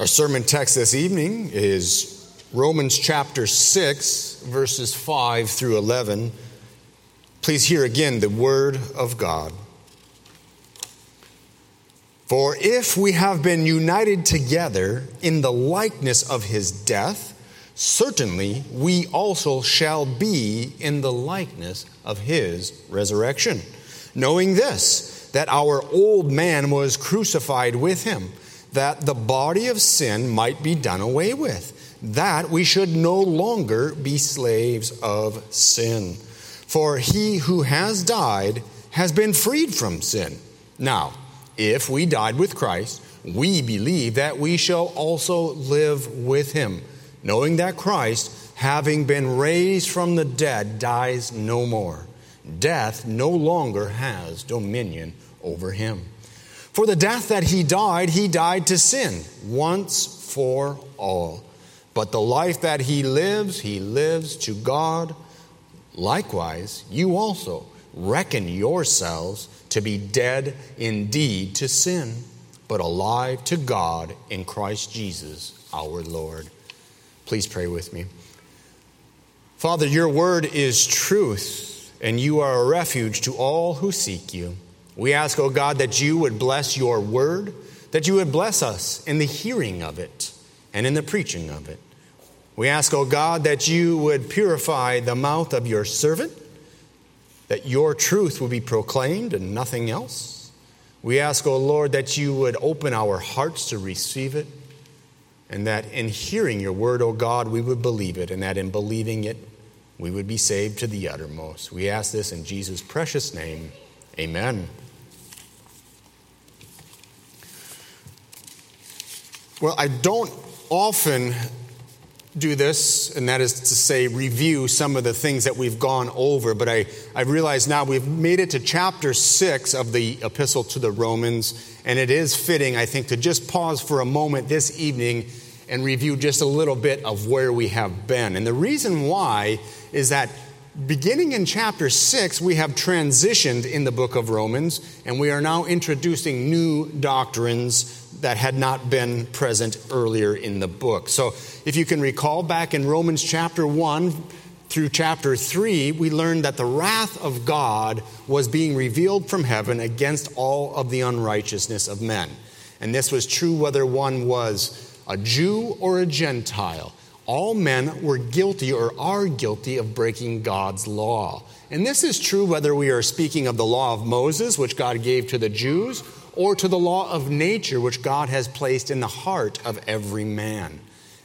Our sermon text this evening is Romans chapter 6, verses 5 through 11. Please hear again the word of God. For if we have been united together in the likeness of his death, certainly we also shall be in the likeness of his resurrection. Knowing this, that our old man was crucified with him, that the body of sin might be done away with, that we should no longer be slaves of sin. For he who has died has been freed from sin. Now, if we died with Christ, we believe that we shall also live with him, knowing that Christ, having been raised from the dead, dies no more. Death no longer has dominion over him. For the death that he died to sin once for all. But the life that he lives to God. Likewise, you also reckon yourselves to be dead indeed to sin, but alive to God in Christ Jesus our Lord. Please pray with me. Father, your word is truth, and you are a refuge to all who seek you. We ask, O God, that you would bless your word, that you would bless us in the hearing of it and in the preaching of it. We ask, O God, that you would purify the mouth of your servant, that your truth would be proclaimed and nothing else. We ask, O Lord, that you would open our hearts to receive it, and that in hearing your word, O God, we would believe it, and that in believing it, we would be saved to the uttermost. We ask this in Jesus' precious name. Amen. Well, I don't often do this, and that is to say review some of the things that we've gone over, but I realize now we've made it to chapter 6 of the Epistle to the Romans, and it is fitting, I think, to just pause for a moment this evening and review just a little bit of where we have been. And the reason why is that beginning in chapter 6, we have transitioned in the book of Romans, and we are now introducing new doctrines that had not been present earlier in the book. So if you can recall, back in Romans chapter 1 through chapter 3, we learned that the wrath of God was being revealed from heaven against all of the unrighteousness of men. And this was true whether one was a Jew or a Gentile. All men were guilty or are guilty of breaking God's law. And this is true whether we are speaking of the law of Moses, which God gave to the Jews, or to the law of nature, which God has placed in the heart of every man.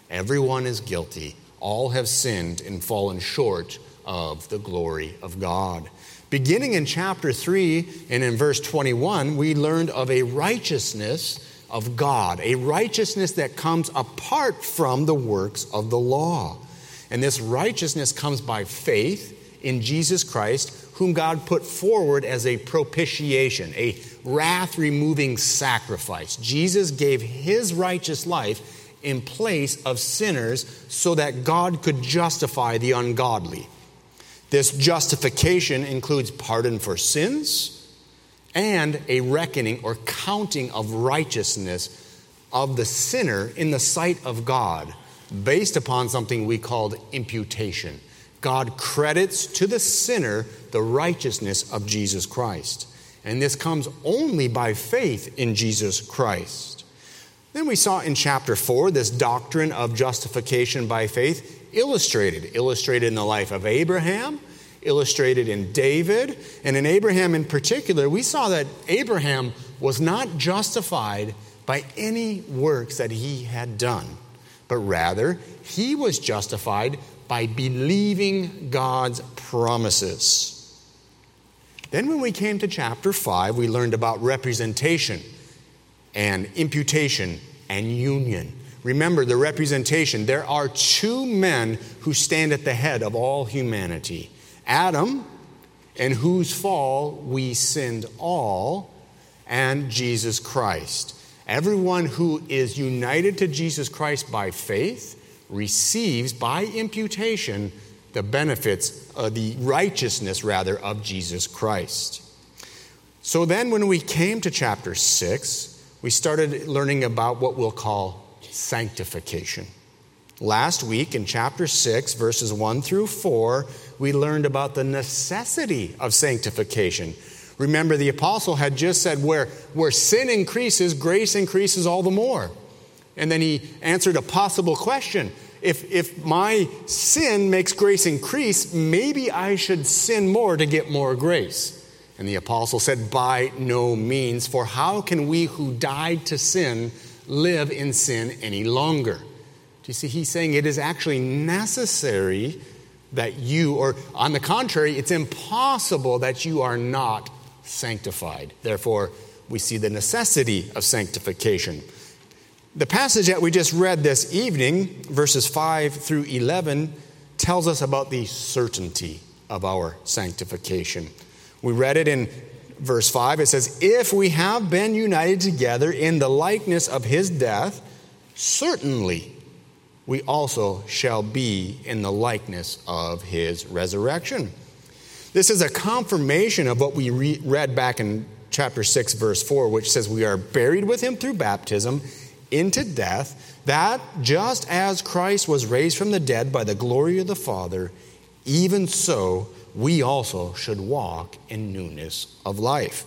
Everyone is guilty. All have sinned and fallen short of the glory of God. Beginning in chapter 3 and in verse 21, we learned of a righteousness of God, a righteousness that comes apart from the works of the law. And this righteousness comes by faith in Jesus Christ, whom God put forward as a propitiation, a wrath-removing sacrifice. Jesus gave his righteous life in place of sinners so that God could justify the ungodly. This justification includes pardon for sins, and a reckoning or counting of righteousness of the sinner in the sight of God based upon something we called imputation. God credits to the sinner the righteousness of Jesus Christ. And this comes only by faith in Jesus Christ. Then we saw in chapter 4 this doctrine of justification by faith illustrated in the life of Abraham, illustrated in David, and in Abraham in particular, we saw that Abraham was not justified by any works that he had done, but rather he was justified by believing God's promises. Then when we came to chapter 5, we learned about representation and imputation and union. Remember the representation. There are two men who stand at the head of all humanity. Adam, in whose fall we sinned all, and Jesus Christ. Everyone who is united to Jesus Christ by faith receives by imputation the benefits, the righteousness rather, of Jesus Christ. So then when we came to chapter 6, we started learning about what we'll call sanctification. Last week in chapter 6, verses 1 through 4, we learned about the necessity of sanctification. Remember, the apostle had just said where sin increases, grace increases all the more. And then he answered a possible question. If my sin makes grace increase, maybe I should sin more to get more grace. And the apostle said, by no means, for how can we who died to sin live in sin any longer? Do you see, he's saying it is actually necessary that you, or on the contrary, it's impossible that you are not sanctified. Therefore, we see the necessity of sanctification. The passage that we just read this evening, verses 5 through 11, tells us about the certainty of our sanctification. We read it in verse 5. It says, if we have been united together in the likeness of his death, certainly we also shall be in the likeness of his resurrection. This is a confirmation of what we read back in chapter 6, verse 4, which says we are buried with him through baptism into death, that just as Christ was raised from the dead by the glory of the Father, even so we also should walk in newness of life.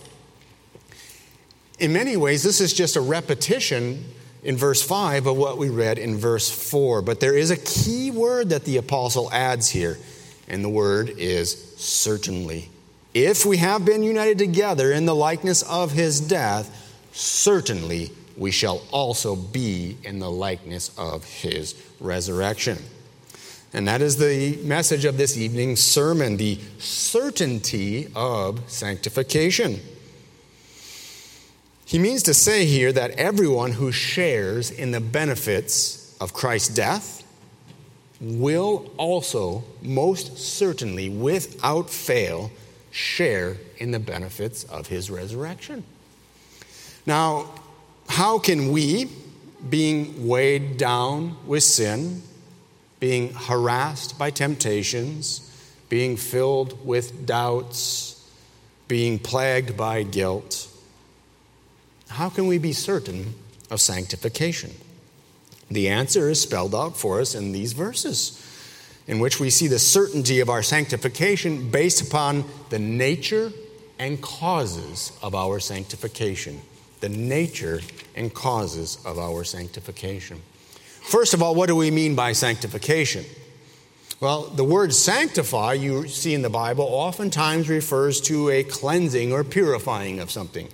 In many ways, this is just a repetition in verse 5 of what we read in verse 4, but there is a key word that the apostle adds here, and the word is certainly. If we have been united together in the likeness of his death, certainly we shall also be in the likeness of his resurrection. And that is the message of this evening's sermon, the certainty of sanctification. He means to say here that everyone who shares in the benefits of Christ's death will also, most certainly, without fail, share in the benefits of his resurrection. Now, how can we, being weighed down with sin, being harassed by temptations, being filled with doubts, being plagued by guilt, how can we be certain of sanctification? The answer is spelled out for us in these verses, in which we see the certainty of our sanctification based upon the nature and causes of our sanctification. The nature and causes of our sanctification. First of all, what do we mean by sanctification? Well, the word sanctify, you see in the Bible, oftentimes refers to a cleansing or purifying of something.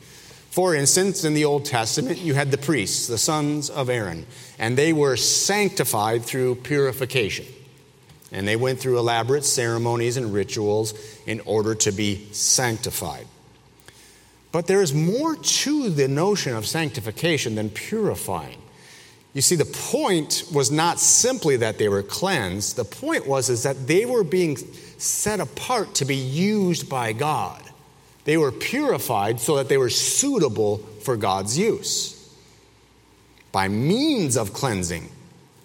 For instance, in the Old Testament, you had the priests, the sons of Aaron, and they were sanctified through purification. And they went through elaborate ceremonies and rituals in order to be sanctified. But there is more to the notion of sanctification than purifying. You see, the point was not simply that they were cleansed. The point was that they were being set apart to be used by God. They were purified so that they were suitable for God's use. By means of cleansing,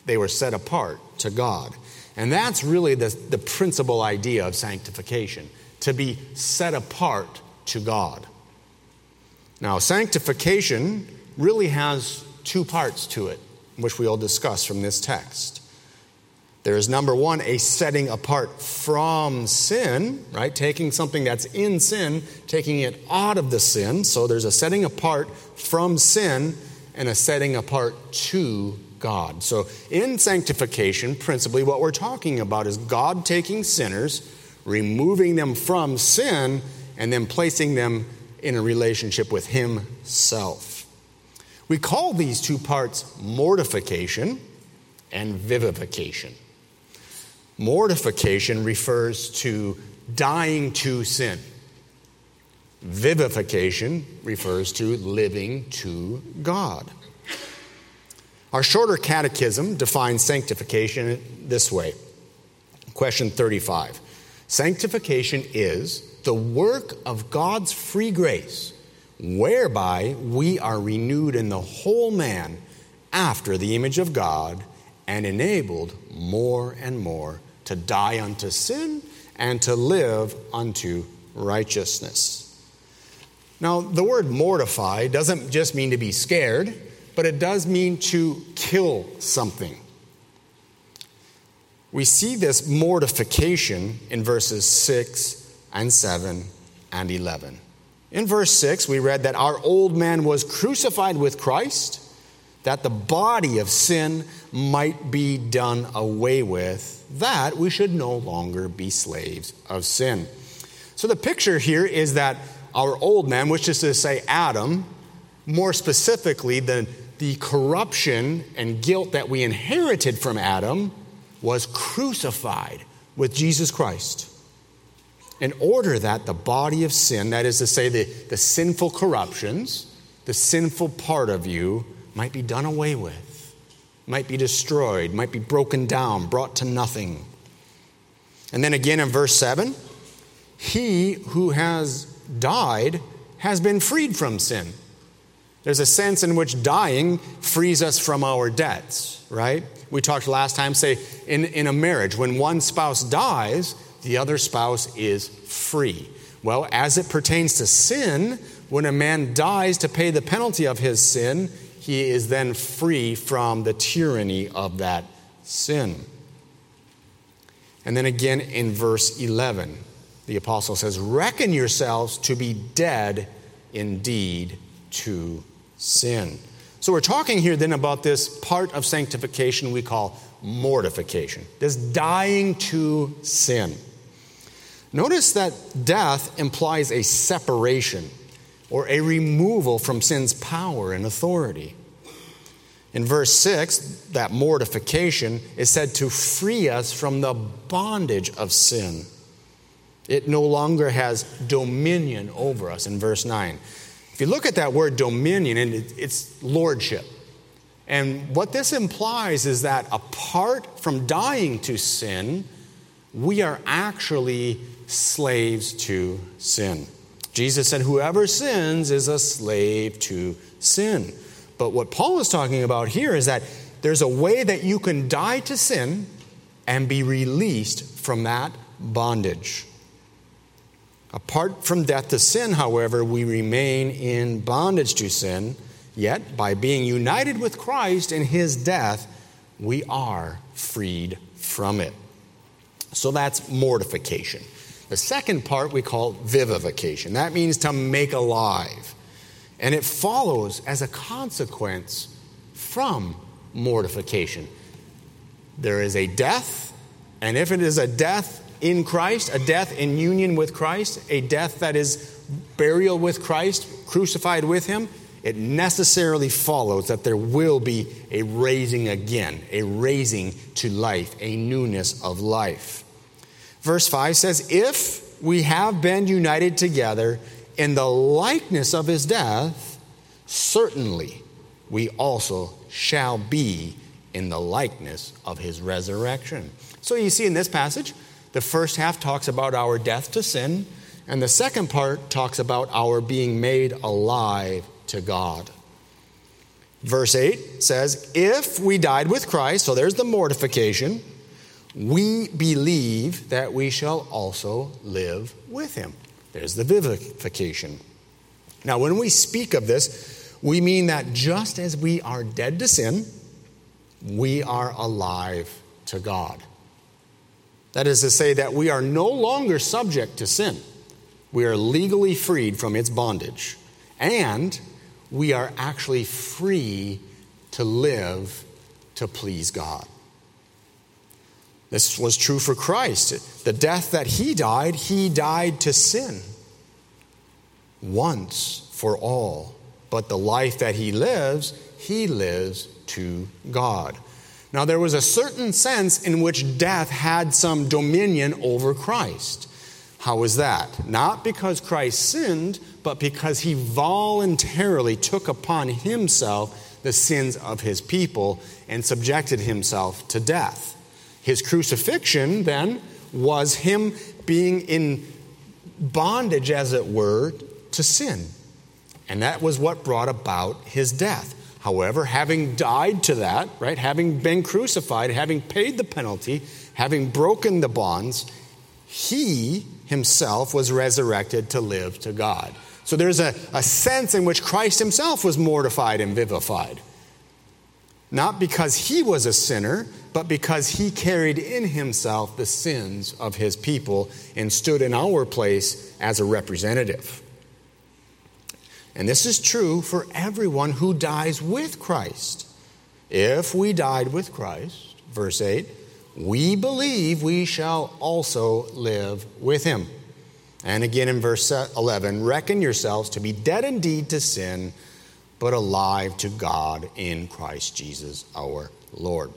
they were set apart to God. And that's really the principal idea of sanctification, to be set apart to God. Now, sanctification really has two parts to it, which we'll discuss from this text. There is, number one, a setting apart from sin, right? Taking something that's in sin, taking it out of the sin. So there's a setting apart from sin and a setting apart to God. So in sanctification, principally what we're talking about is God taking sinners, removing them from sin, and then placing them in a relationship with himself. We call these two parts mortification and vivification. Mortification refers to dying to sin. Vivification refers to living to God. Our shorter catechism defines sanctification this way. Question 35. Sanctification is the work of God's free grace, whereby we are renewed in the whole man after the image of God and enabled more and more to die unto sin and to live unto righteousness. Now, the word mortify doesn't just mean to be scared. but it does mean to kill something. We see this mortification in verses 6 and 7 and 11. In verse 6, we read that our old man was crucified with Christ, that the body of sin might be done away with, that we should no longer be slaves of sin. So the picture here is that our old man, which is to say Adam, more specifically the corruption and guilt that we inherited from Adam, was crucified with Jesus Christ in order that the body of sin, that is to say the sinful corruptions, the sinful part of you, might be done away with, might be destroyed, might be broken down, brought to nothing. And then again in verse 7, he who has died has been freed from sin. There's a sense in which dying frees us from our debts, right? We talked last time, say, in a marriage, when one spouse dies, the other spouse is free. Well, as it pertains to sin, when a man dies to pay the penalty of his sin, he is then free from the tyranny of that sin. And then again in verse 11, the apostle says, reckon yourselves to be dead indeed to sin. So we're talking here then about this part of sanctification we call mortification, this dying to sin. Notice that death implies a separation, or a removal from sin's power and authority. In verse 6, that mortification is said to free us from the bondage of sin. It no longer has dominion over us in verse 9. If you look at that word dominion, and it's lordship. And what this implies is that apart from dying to sin, we are actually slaves to sin. Jesus said, whoever sins is a slave to sin. But what Paul is talking about here is that there's a way that you can die to sin and be released from that bondage. Apart from death to sin, however, we remain in bondage to sin. Yet, by being united with Christ in his death, we are freed from it. So that's mortification. The second part we call vivification. That means to make alive. And it follows as a consequence from mortification. There is a death, and if it is a death in Christ, a death in union with Christ, a death that is burial with Christ, crucified with him, it necessarily follows that there will be a raising again, a raising to life, a newness of life. Verse 5 says, if we have been united together in the likeness of his death, certainly we also shall be in the likeness of his resurrection. So you see in this passage, the first half talks about our death to sin, and the second part talks about our being made alive to God. Verse 8 says, if we died with Christ, so there's the mortification, we believe that we shall also live with him. There's the vivification. Now, when we speak of this, we mean that just as we are dead to sin, we are alive to God. That is to say that we are no longer subject to sin. We are legally freed from its bondage. And we are actually free to live to please God. This was true for Christ. The death that he died to sin once for all. But the life that he lives to God. Now, there was a certain sense in which death had some dominion over Christ. How was that? Not because Christ sinned, but because he voluntarily took upon himself the sins of his people and subjected himself to death. His crucifixion, then, was him being in bondage, as it were, to sin. And that was what brought about his death. However, having died to that, right, having been crucified, having paid the penalty, having broken the bonds, he himself was resurrected to live to God. So there's a sense in which Christ himself was mortified and vivified. not because he was a sinner, but because he carried in himself the sins of his people and stood in our place as a representative. And this is true for everyone who dies with Christ. If we died with Christ, verse 8, we believe we shall also live with him. And again in verse 11, reckon yourselves to be dead indeed to sin, but alive to God in Christ Jesus our Lord.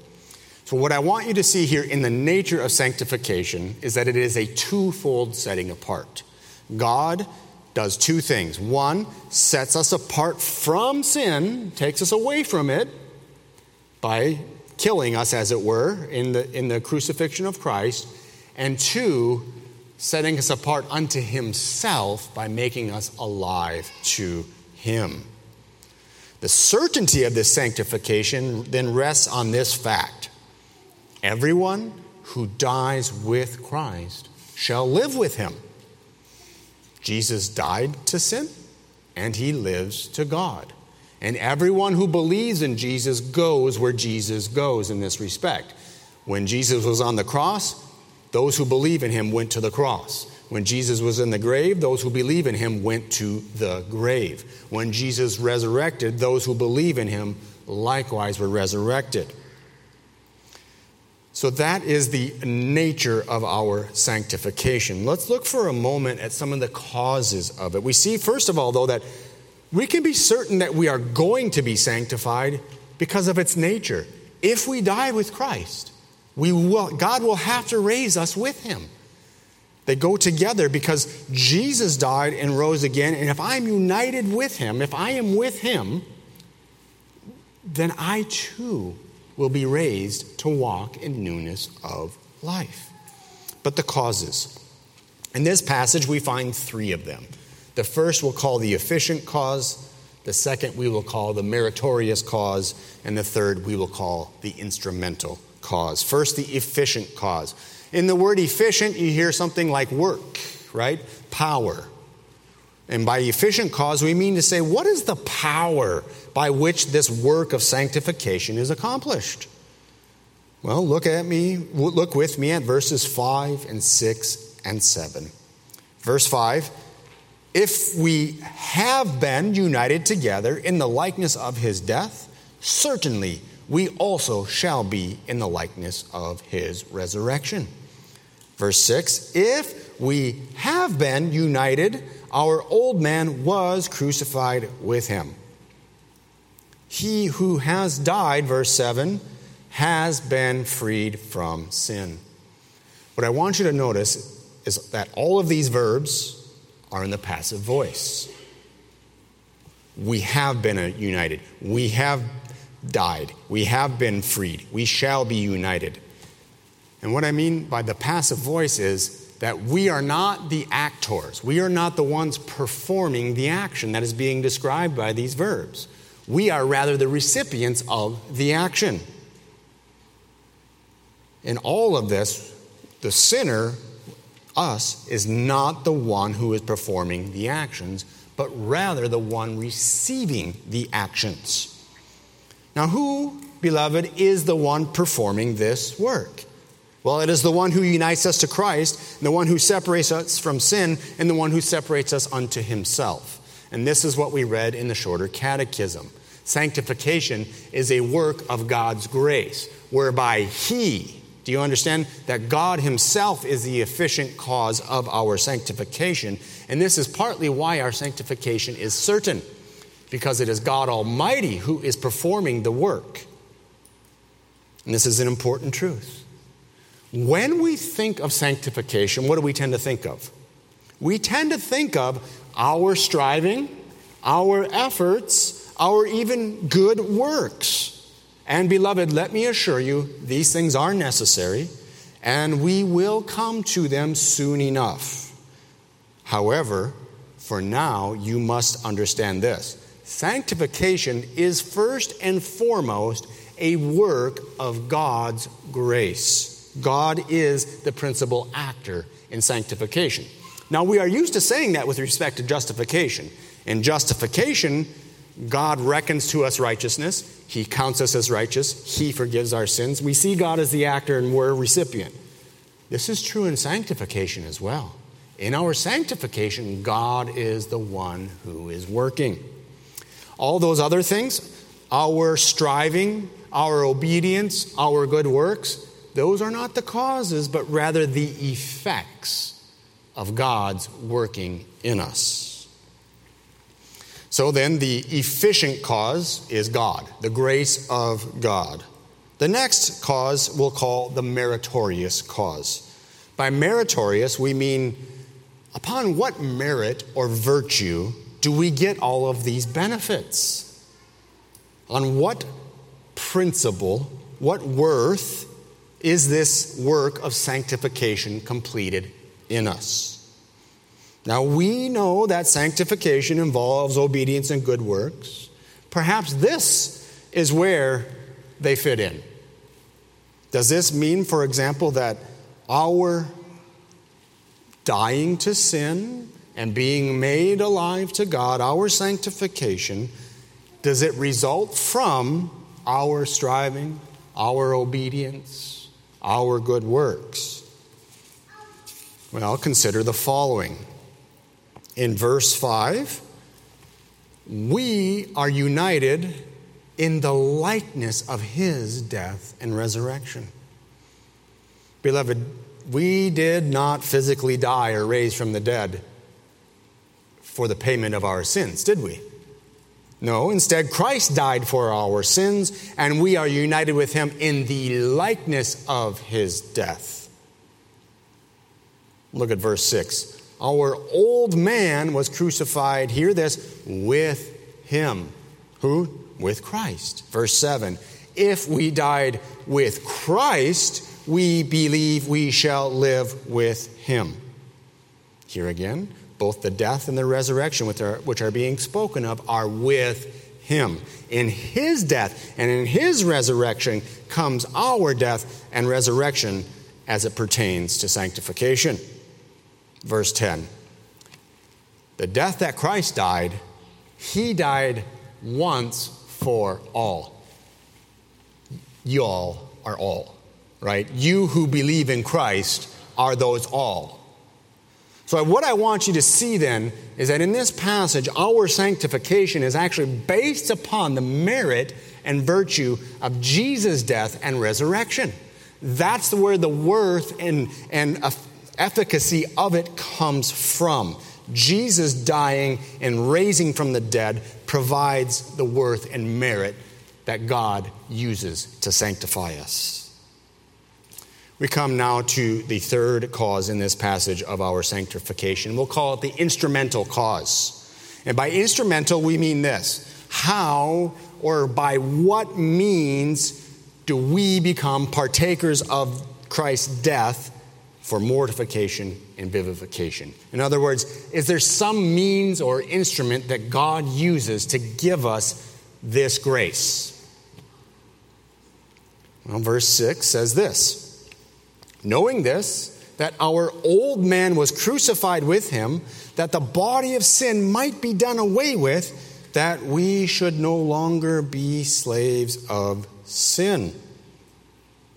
So what I want you to see here in the nature of sanctification is that it is a twofold setting apart. God does two things. One, sets us apart from sin, takes us away from it by killing us, as it were, in the crucifixion of Christ. And two, setting us apart unto himself by making us alive to him. The certainty of this sanctification then rests on this fact. Everyone who dies with Christ shall live with him. Jesus died to sin, and he lives to God. And everyone who believes in Jesus goes where Jesus goes in this respect. When Jesus was on the cross, those who believe in him went to the cross. When Jesus was in the grave, those who believe in him went to the grave. When Jesus resurrected, those who believe in him likewise were resurrected. So that is the nature of our sanctification. Let's look for a moment at some of the causes of it. We see, first of all, though, that we can be certain that we are going to be sanctified because of its nature. If we die with Christ, God will have to raise us with him. They go together because Jesus died and rose again. And if I'm united with him, if I am with him, then I too will be raised to walk in newness of life. But the causes. In this passage, we find three of them. The first we'll call the efficient cause. The second we will call the meritorious cause. And the third we will call the instrumental cause. First, the efficient cause. In the word efficient, you hear something like work, right? Power. And by efficient cause, we mean to say, what is the power by which this work of sanctification is accomplished? Well, look with me at verses 5 and 6 and 7. Verse 5, if we have been united together in the likeness of his death, certainly we also shall be in the likeness of his resurrection. Verse 6, if we have been united, our old man was crucified with him. He who has died, verse 7, has been freed from sin. What I want you to notice is that all of these verbs are in the passive voice. We have been united. We have died. We have been freed. We shall be united. And what I mean by the passive voice is that we are not the actors. We are not the ones performing the action that is being described by these verbs. We are rather the recipients of the action. In all of this, the sinner, us, is not the one who is performing the actions, but rather the one receiving the actions. Now, who, beloved, is the one performing this work? Well, it is the one who unites us to Christ, the one who separates us from sin, and the one who separates us unto himself. And this is what we read in the Shorter Catechism. Sanctification is a work of God's grace, whereby he, do you understand? That God himself is the efficient cause of our sanctification. And this is partly why our sanctification is certain, because it is God Almighty who is performing the work. And this is an important truth. When we think of sanctification, what do we tend to think of? We tend to think of our striving, our efforts, our even good works. And beloved, let me assure you, these things are necessary, and we will come to them soon enough. However, for now, you must understand this. Sanctification is first and foremost a work of God's grace. God is the principal actor in sanctification. Now, we are used to saying that with respect to justification. In justification, God reckons to us righteousness. He counts us as righteous. He forgives our sins. We see God as the actor and we're a recipient. This is true in sanctification as well. In our sanctification, God is the one who is working. All those other things, our striving, our obedience, our good works, those are not the causes, but rather the effects of God's working in us. So then the efficient cause is God, the grace of God. The next cause we'll call the meritorious cause. By meritorious, we mean upon what merit or virtue do we get all of these benefits? On what principle, what worth is this work of sanctification completed in us? Now, we know that sanctification involves obedience and good works. Perhaps this is where they fit in. Does this mean, for example, that our dying to sin and being made alive to God, our sanctification, does it result from our striving, our obedience, our good works? Well, consider the following. In verse 5, we are united in the likeness of his death and resurrection. Beloved, we did not physically die or raise from the dead for the payment of our sins, did we? No, instead, Christ died for our sins, and we are united with him in the likeness of his death. Look at verse 6. Our old man was crucified, hear this, with him. Who? With Christ. Verse 7. If we died with Christ, we believe we shall live with him. Here again, both the death and the resurrection which are being spoken of are with him. In his death and in his resurrection comes our death and resurrection as it pertains to sanctification. Verse 10. The death that Christ died, he died once for all. You all are all, right? You who believe in Christ are those all. So what I want you to see then is that in this passage, our sanctification is actually based upon the merit and virtue of Jesus' death and resurrection. That's where the worth and efficacy of it comes from. Jesus dying and raising from the dead provides the worth and merit that God uses to sanctify us. We come now to the third cause in this passage of our sanctification. We'll call it the instrumental cause. And by instrumental, we mean this. How or by what means do we become partakers of Christ's death for mortification and vivification? In other words, is there some means or instrument that God uses to give us this grace? Well, verse 6 says this. Knowing this, that our old man was crucified with him, that the body of sin might be done away with, that we should no longer be slaves of sin.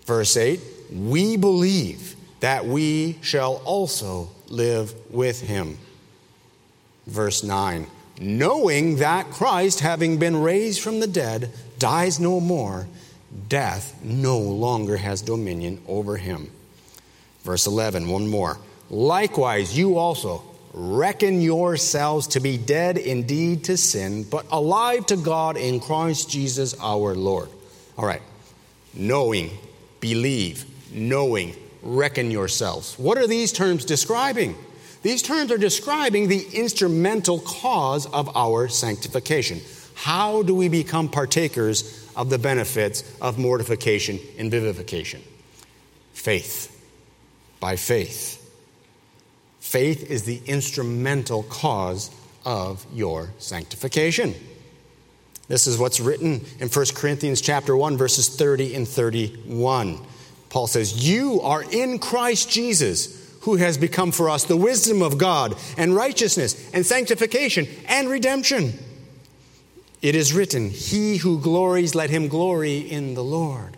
Verse 8, we believe that we shall also live with him. Verse 9, knowing that Christ, having been raised from the dead, dies no more, death no longer has dominion over him. Verse 11, one more. Likewise, you also reckon yourselves to be dead indeed to sin, but alive to God in Christ Jesus our Lord. All right. Knowing, believe, knowing, reckon yourselves. What are these terms describing? These terms are describing the instrumental cause of our sanctification. How do we become partakers of the benefits of mortification and vivification? Faith. By faith. Faith is the instrumental cause of your sanctification. This is what's written in 1 Corinthians chapter 1, verses 30 and 31. Paul says, you are in Christ Jesus, who has become for us the wisdom of God and righteousness and sanctification and redemption. It is written, he who glories, let him glory in the Lord.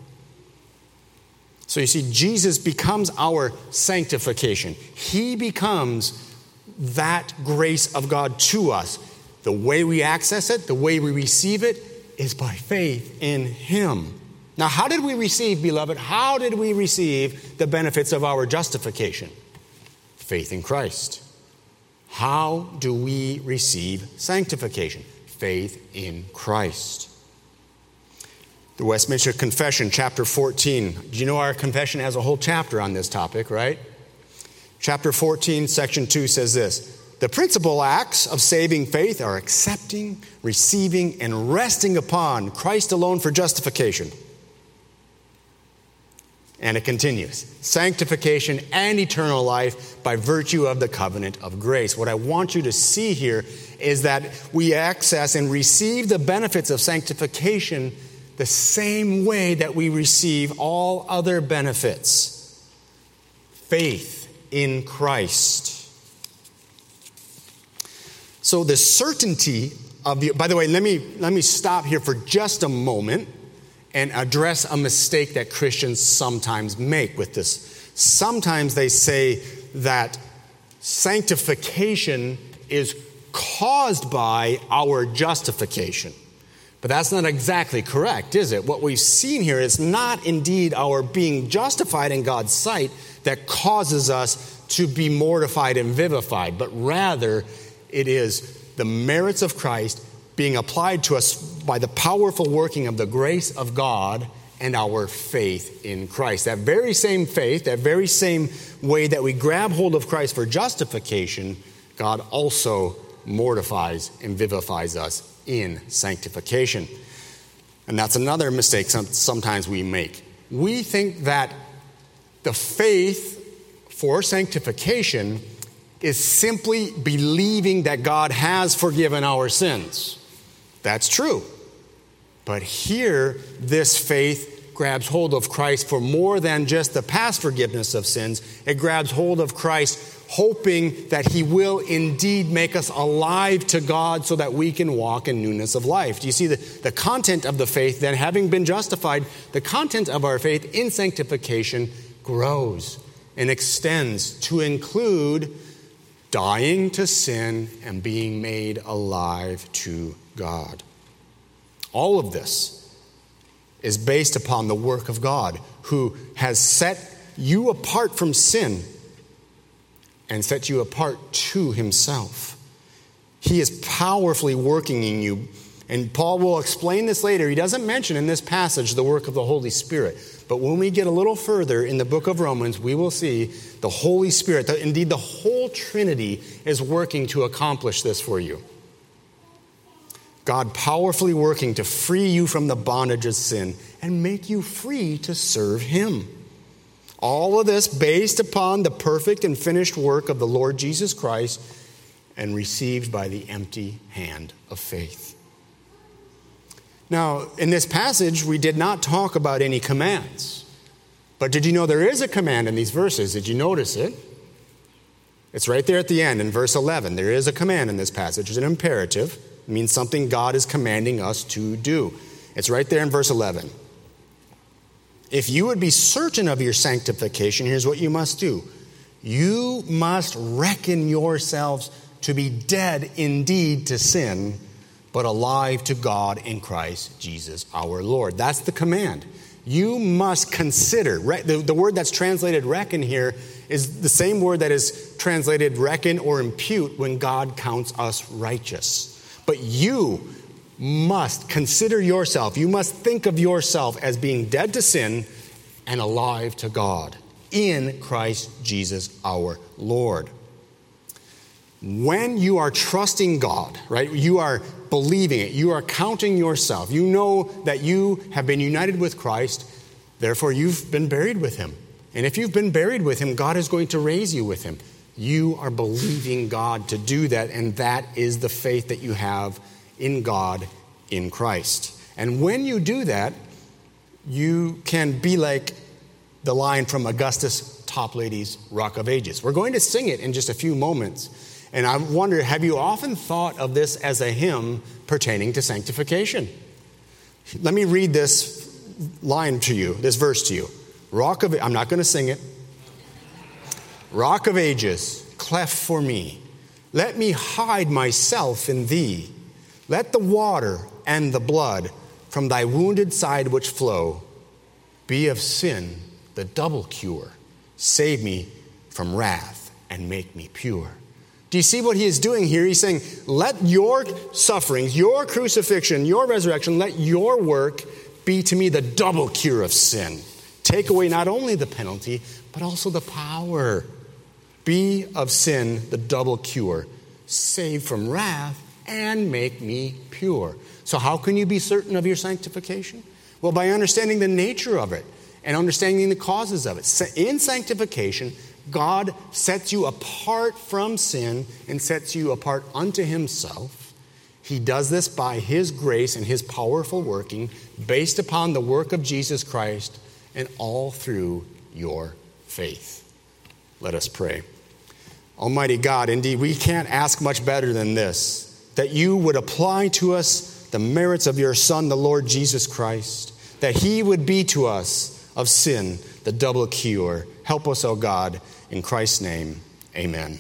So you see, Jesus becomes our sanctification. He becomes that grace of God to us. The way we access it, the way we receive it, is by faith in him. Now, how did we receive, beloved? How did we receive the benefits of our justification? Faith in Christ. How do we receive sanctification? Faith in Christ. The Westminster Confession, chapter 14. Do you know our confession has a whole chapter on this topic, right? Chapter 14, section 2 says this: the principal acts of saving faith are accepting, receiving, and resting upon Christ alone for justification. And it continues, sanctification and eternal life by virtue of the covenant of grace. What I want you to see here is that we access and receive the benefits of sanctification the same way that we receive all other benefits. Faith in Christ. So the certainty of the... By the way, let me stop here for just a moment and address a mistake that Christians sometimes make with this. Sometimes they say that sanctification is caused by our justification. But that's not exactly correct, is it? What we've seen here is not indeed our being justified in God's sight that causes us to be mortified and vivified, but rather it is the merits of Christ being applied to us by the powerful working of the grace of God and our faith in Christ. That very same faith, that very same way that we grab hold of Christ for justification, God also mortifies and vivifies us in sanctification. And that's another mistake sometimes we make. We think that the faith for sanctification is simply believing that God has forgiven our sins. That's true. But here, this faith grabs hold of Christ for more than just the past forgiveness of sins. It grabs hold of Christ hoping that he will indeed make us alive to God so that we can walk in newness of life. Do you see the content of the faith then, having been justified, the content of our faith in sanctification grows and extends to include dying to sin and being made alive to God. All of this is based upon the work of God, who has set you apart from sin and set you apart to himself. He is powerfully working in you. And Paul will explain this later. He doesn't mention in this passage the work of the Holy Spirit. But when we get a little further in the book of Romans, we will see the Holy Spirit, indeed the whole Trinity, is working to accomplish this for you. God powerfully working to free you from the bondage of sin and make you free to serve him. All of this based upon the perfect and finished work of the Lord Jesus Christ and received by the empty hand of faith. Now, in this passage, we did not talk about any commands. But did you know there is a command in these verses? Did you notice it? It's right there at the end in verse 11. There is a command in this passage. It's an imperative. It means something God is commanding us to do. It's right there in verse 11. If you would be certain of your sanctification, here's what you must do. You must reckon yourselves to be dead indeed to sin, but alive to God in Christ Jesus our Lord. That's the command. You must consider. The word that's translated reckon here is the same word that is translated reckon or impute when God counts us righteous. But you must consider yourself. You must think of yourself as being dead to sin and alive to God in Christ Jesus our Lord. When you are trusting God, right, you are believing it, you are counting yourself, you know that you have been united with Christ, therefore you've been buried with him. And if you've been buried with him, God is going to raise you with him. You are believing God to do that, and that is the faith that you have in God, in Christ. And when you do that, you can be like the line from Augustus Toplady's Rock of Ages. We're going to sing it in just a few moments. And I wonder, have you often thought of this as a hymn pertaining to sanctification. Let me read this line to you, this verse to you. I'm not going to sing it. Rock of ages, cleft for me. Let me hide myself in thee. Let the water and the blood from thy wounded side which flow be of sin the double cure. Save me from wrath and make me pure. Do you see what he is doing here? He's saying, let your sufferings, your crucifixion, your resurrection, let your work be to me the double cure of sin. Take away not only the penalty, but also the power. Be of sin the double cure. Save from wrath and make me pure. So how can you be certain of your sanctification? Well, by understanding the nature of it and understanding the causes of it. In sanctification, God sets you apart from sin and sets you apart unto himself. He does this by his grace and his powerful working based upon the work of Jesus Christ and all through your faith. Let us pray. Almighty God, indeed, we can't ask much better than this, that you would apply to us the merits of your Son, the Lord Jesus Christ, that he would be to us of sin the double cure. Help us, O God, in Christ's name, amen.